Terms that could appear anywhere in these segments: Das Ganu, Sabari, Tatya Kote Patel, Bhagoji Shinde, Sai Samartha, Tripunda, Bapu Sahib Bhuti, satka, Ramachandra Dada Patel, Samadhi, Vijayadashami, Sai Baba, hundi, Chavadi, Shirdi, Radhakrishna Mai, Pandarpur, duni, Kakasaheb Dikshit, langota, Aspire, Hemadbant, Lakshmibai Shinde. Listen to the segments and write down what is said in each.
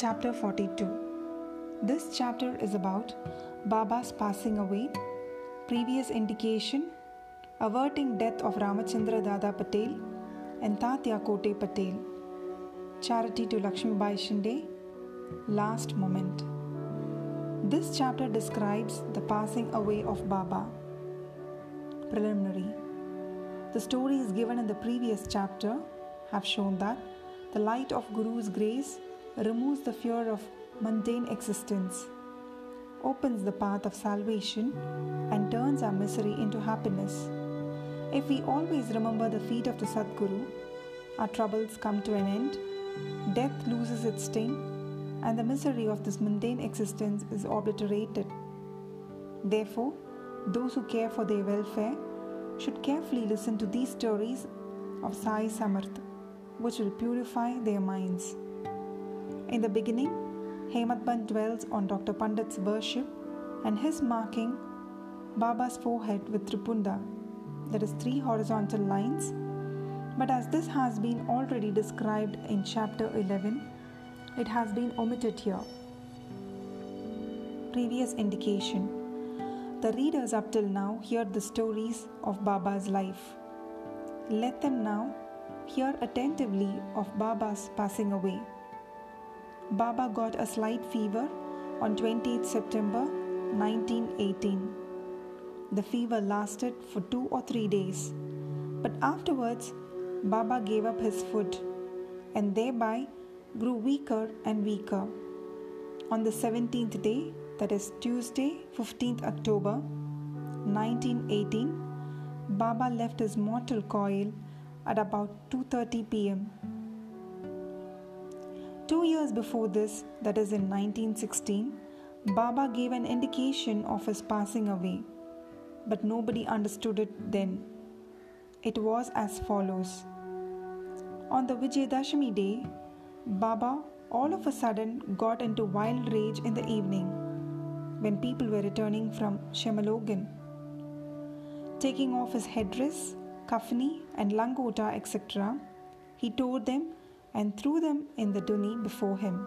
Chapter 42. This chapter is about Baba's passing away, previous indication, averting death of Ramachandra Dada Patel and Tatya Kote Patel, charity to Lakshmibai Shinde, last moment. This chapter describes the passing away of Baba. Preliminary. The stories given in the previous chapter have shown that the light of Guru's grace removes the fear of mundane existence, opens the path of salvation, and turns our misery into happiness. If we always remember the feet of the Sadguru, our troubles come to an end, death loses its sting, and the misery of this mundane existence is obliterated. Therefore, those who care for their welfare should carefully listen to these stories of Sai Samartha, which will purify their minds. In the beginning, Hemadbant dwells on Dr. Pandit's worship and his marking Baba's forehead with Tripunda, that is 3 horizontal lines, but as this has been already described in chapter 11, it has been omitted here. Previous indication. The readers up till now heard the stories of Baba's life. Let them now hear attentively of Baba's passing away. Baba got a slight fever on 28th September 1918. The fever lasted for 2 or 3 days, but afterwards Baba gave up his food and thereby grew weaker and weaker. On the 17th day, that is Tuesday, 15th October 1918, Baba left his mortal coil at about 2:30 p.m. 2 years before this, that is in 1916, Baba gave an indication of his passing away, but nobody understood it then. It was as follows. On the Vijayadashami day, Baba all of a sudden got into wild rage in the evening, when people were returning from Shemalogan. Taking off his headdress, kafani and langota etc., he tore them and threw them in the duni before him.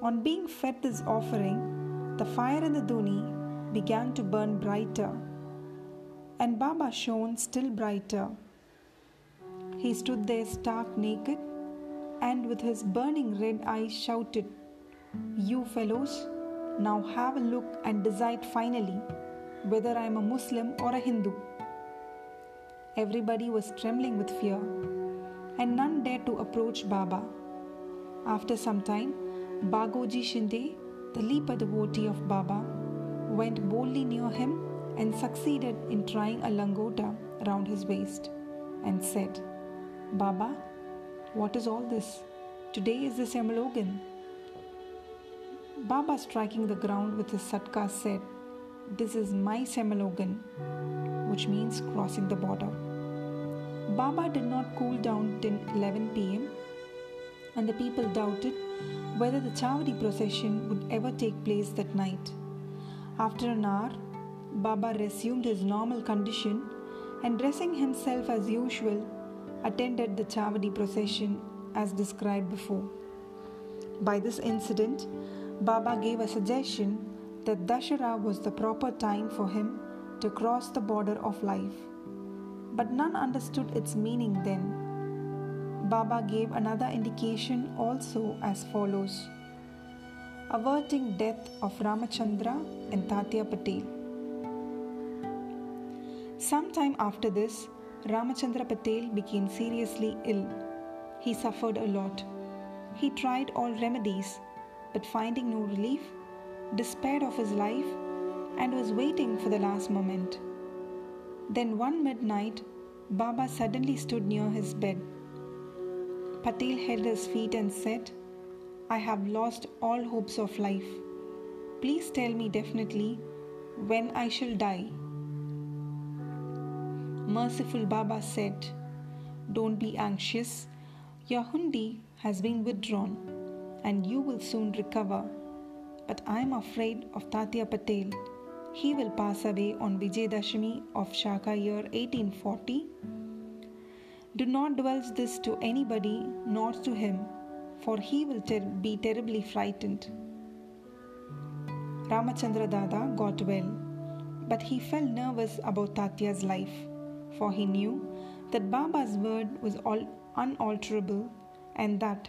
On being fed this offering, the fire in the duni began to burn brighter, and Baba shone still brighter. He stood there stark naked and with his burning red eyes shouted, "You fellows, now have a look and decide finally whether I am a Muslim or a Hindu." Everybody was trembling with fear, and none dared to approach Baba. After some time, Bhagoji Shinde, the Lepa devotee of Baba, went boldly near him and succeeded in trying a langota round his waist and said, "Baba, what is all this? Today is the Shemalogan." Baba, striking the ground with his satka, said, "This is my Shemalogan," which means crossing the border. Baba did not cool down till 11 p.m. and the people doubted whether the Chavadi procession would ever take place that night. After an hour, Baba resumed his normal condition and, dressing himself as usual, attended the Chavadi procession as described before. By this incident, Baba gave a suggestion that Dashera was the proper time for him to cross the border of life, but none understood its meaning then. Baba gave another indication also as follows. Averting death of Ramachandra and Tatya Patel. Sometime after this, Ramachandra Patel became seriously ill. He suffered a lot. He tried all remedies, but finding no relief, despaired of his life and was waiting for the last moment. Then one midnight, Baba suddenly stood near his bed. Patel held his feet and said, "I have lost all hopes of life. Please tell me definitely when I shall die." Merciful Baba said, "Don't be anxious. Your hundi has been withdrawn, and you will soon recover. But I am afraid of Tatya Patel. He will pass away on Vijayadashami of Shaka year 1840. Do not divulge this to anybody, not to him, for he will be terribly frightened. Ramachandra Dada got well, but he felt nervous about Tatya's life, for he knew that Baba's word was unalterable and that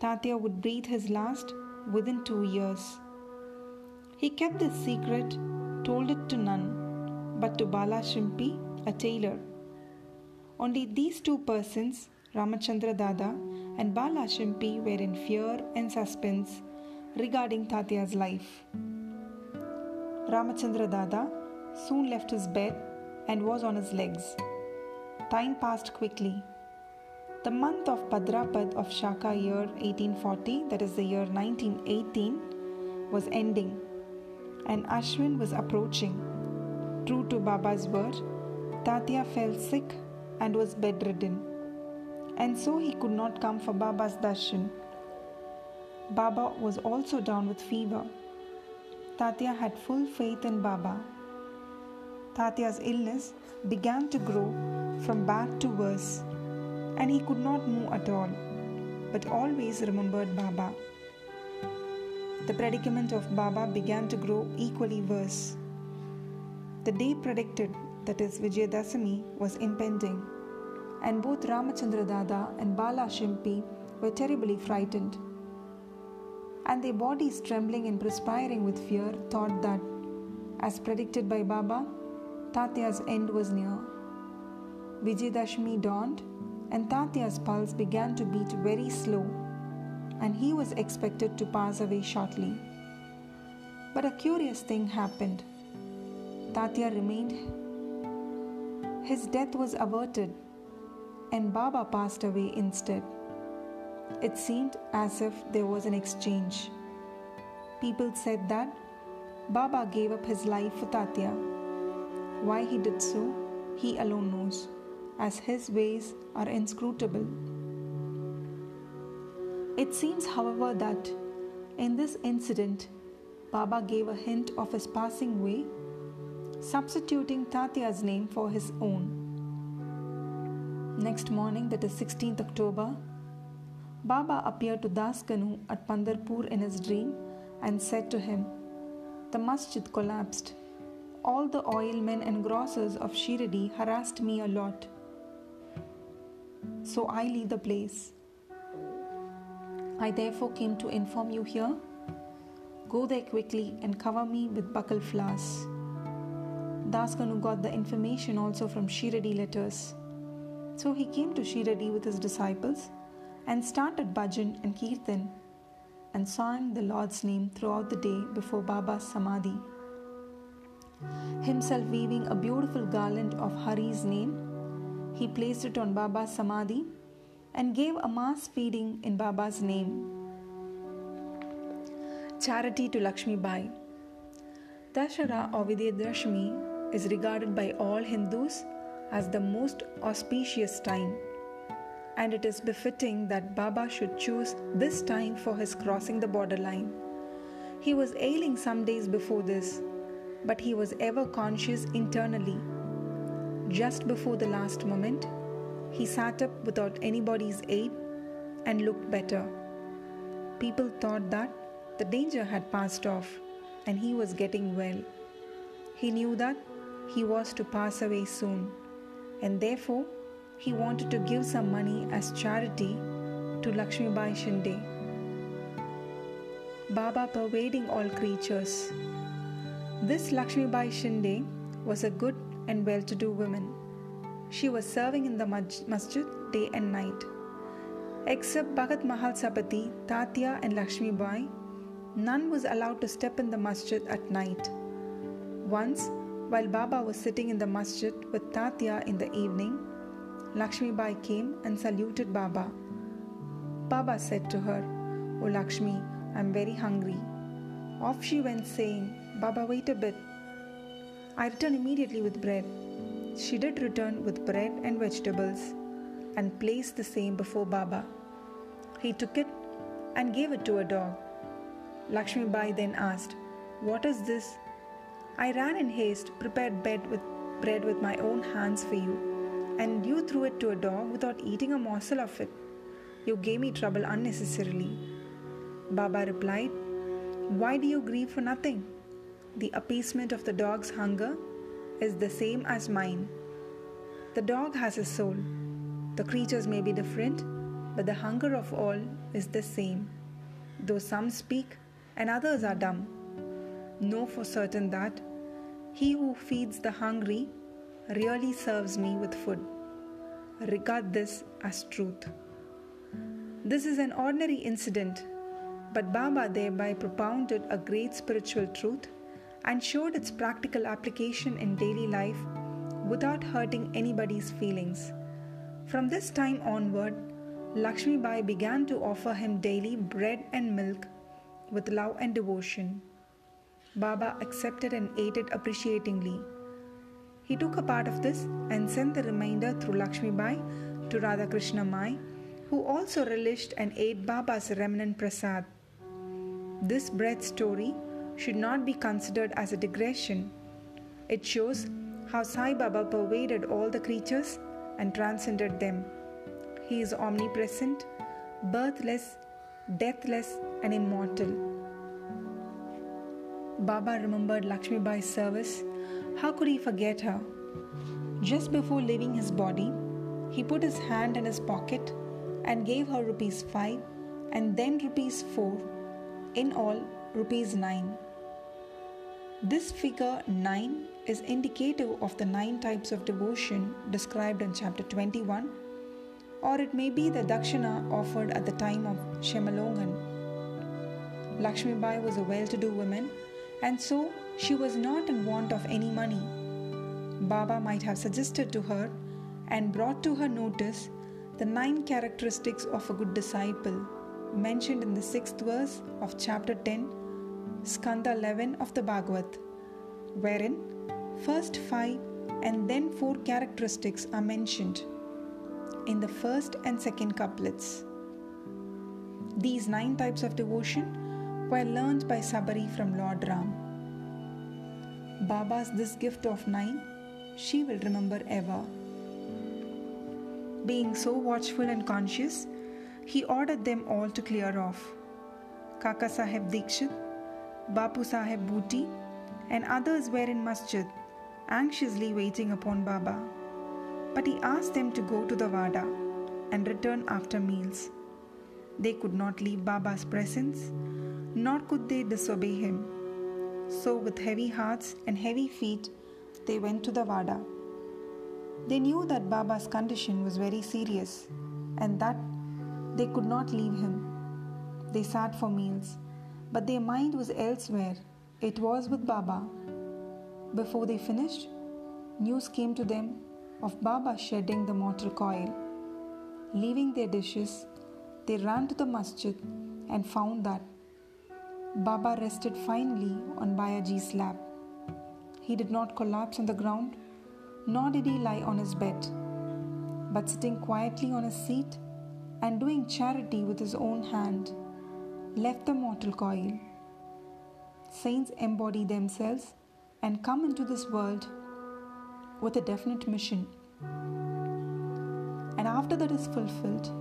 Tatya would breathe his last within 2 years. He kept this secret, told it to none, but to Bala Shimpi, a tailor. Only these two persons, Ramachandra Dada and Bala Shimpi, were in fear and suspense regarding Tatya's life. Ramachandra Dada soon left his bed and was on his legs. Time passed quickly. The month of Bhadrapad of Shaka year 1840, that is the year 1918, was ending, and Ashwin was approaching. True to Baba's word, Tatya fell sick and was bedridden, and so he could not come for Baba's darshan. Baba was also down with fever. Tatya had full faith in Baba. Tatya's illness began to grow from bad to worse, and he could not move at all, but always remembered Baba. The predicament of Baba began to grow equally worse. The day predicted, that is Vijayadasami, was impending, and both Ramachandra Dada and Bala Shimpi were terribly frightened, and their bodies, trembling and perspiring with fear, thought that, as predicted by Baba, Tatya's end was near. Vijayadashmi dawned, and Tatya's pulse began to beat very slow, and he was expected to pass away shortly. But a curious thing happened. Tatya remained. His death was averted, and Baba passed away instead. It seemed as if there was an exchange. People said that Baba gave up his life for Tatya. Why he did so, he alone knows, as his ways are inscrutable. It seems, however, that in this incident, Baba gave a hint of his passing way, substituting Tatya's name for his own. Next morning, that is 16th October, Baba appeared to Das Ganu at Pandarpur in his dream and said to him, "The masjid collapsed. All the oilmen and grocers of Shirdi harassed me a lot. So I leave the place. I therefore came to inform you here. Go there quickly and cover me with buckle flowers." Das Ganu got the information also from Shirdi letters. So he came to Shirdi with his disciples and started bhajan and kirtan and sang the Lord's name throughout the day before Baba's Samadhi, himself weaving a beautiful garland of Hari's name. He placed it on Baba's Samadhi and gave a mass feeding in Baba's name. Charity to Lakshmibai. Dashara or Vidyadashmi is regarded by all Hindus as the most auspicious time, and it is befitting that Baba should choose this time for his crossing the borderline. He was ailing some days before this, but he was ever conscious internally. Just before the last moment, he sat up without anybody's aid and looked better. People thought that the danger had passed off and he was getting well. He knew that he was to pass away soon, and therefore he wanted to give some money as charity to Lakshmibai Shinde. Baba pervading all creatures. This Lakshmibai Shinde was a good and well-to-do woman. She was serving in the masjid day and night. Except Bhagat Mahal Sapati, Tatya and Lakshmibai, none was allowed to step in the masjid at night. Once, while Baba was sitting in the masjid with Tatya in the evening, Lakshmibai came and saluted Baba. Baba said to her, "Oh Lakshmi, I am very hungry." Off she went saying, "Baba, wait a bit. I return immediately with bread." She did return with bread and vegetables and placed the same before Baba. He took it and gave it to a dog. Lakshmibai then asked, "What is this? I ran in haste, prepared bread with my own hands for you, and you threw it to a dog without eating a morsel of it. You gave me trouble unnecessarily. Baba replied, Why do you grieve for nothing? The appeasement of the dog's hunger is the same as mine. The dog has a soul. The creatures may be different, but the hunger of all is the same. Though some speak and others are dumb. Know for certain that he who feeds the hungry really serves me with food. Regard this as truth. This is an ordinary incident, but Baba thereby propounded a great spiritual truth and showed its practical application in daily life without hurting anybody's feelings. From this time onward, Lakshmibai began to offer him daily bread and milk with love and devotion. Baba accepted and ate it appreciatingly. He took a part of this and sent the remainder through Lakshmibai to Radhakrishna Mai, who also relished and ate Baba's remnant prasad. This bread story should not be considered as a digression. It shows how Sai Baba pervaded all the creatures and transcended them. He is omnipresent, birthless, deathless, and immortal. Baba remembered Lakshmibai's service. How could he forget her? Just before leaving his body, he put his hand in his pocket and gave her ₹5 and then ₹4, in all ₹9. This figure 9 is indicative of the 9 types of devotion described in chapter 21, or it may be the dakshina offered at the time of Shemalongan. Lakshmibai was a well-to-do woman, and so she was not in want of any money. Baba might have suggested to her and brought to her notice the 9 characteristics of a good disciple mentioned in the 6th verse of chapter 10, Skanda 11 of the Bhagavat, wherein first 5 and then 4 characteristics are mentioned in the first and second couplets. These 9 types of devotion were learned by Sabari from Lord Ram. Baba's this gift of 9, she will remember ever. Being so watchful and conscious, he ordered them all to clear off. Kakasaheb Dikshit, Bapu Sahib Bhuti, and others were in masjid, anxiously waiting upon Baba. But he asked them to go to the Wada and return after meals. They could not leave Baba's presence, nor could they disobey him. So with heavy hearts and heavy feet, they went to the Wada. They knew that Baba's condition was very serious and that they could not leave him. They sat for meals, but their mind was elsewhere. It was with Baba. Before they finished, news came to them of Baba shedding the mortal coil. Leaving their dishes, they ran to the masjid and found that Baba rested finally on Bayaji's lap. He did not collapse on the ground, nor did he lie on his bed, but sitting quietly on his seat and doing charity with his own hand, left the mortal coil. Saints embody themselves and come into this world with a definite mission, and after that is fulfilled,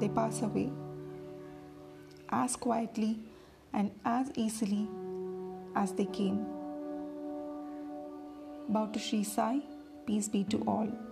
they pass away as quietly and as easily as they came. Bow to Shri Sai. Peace be to all.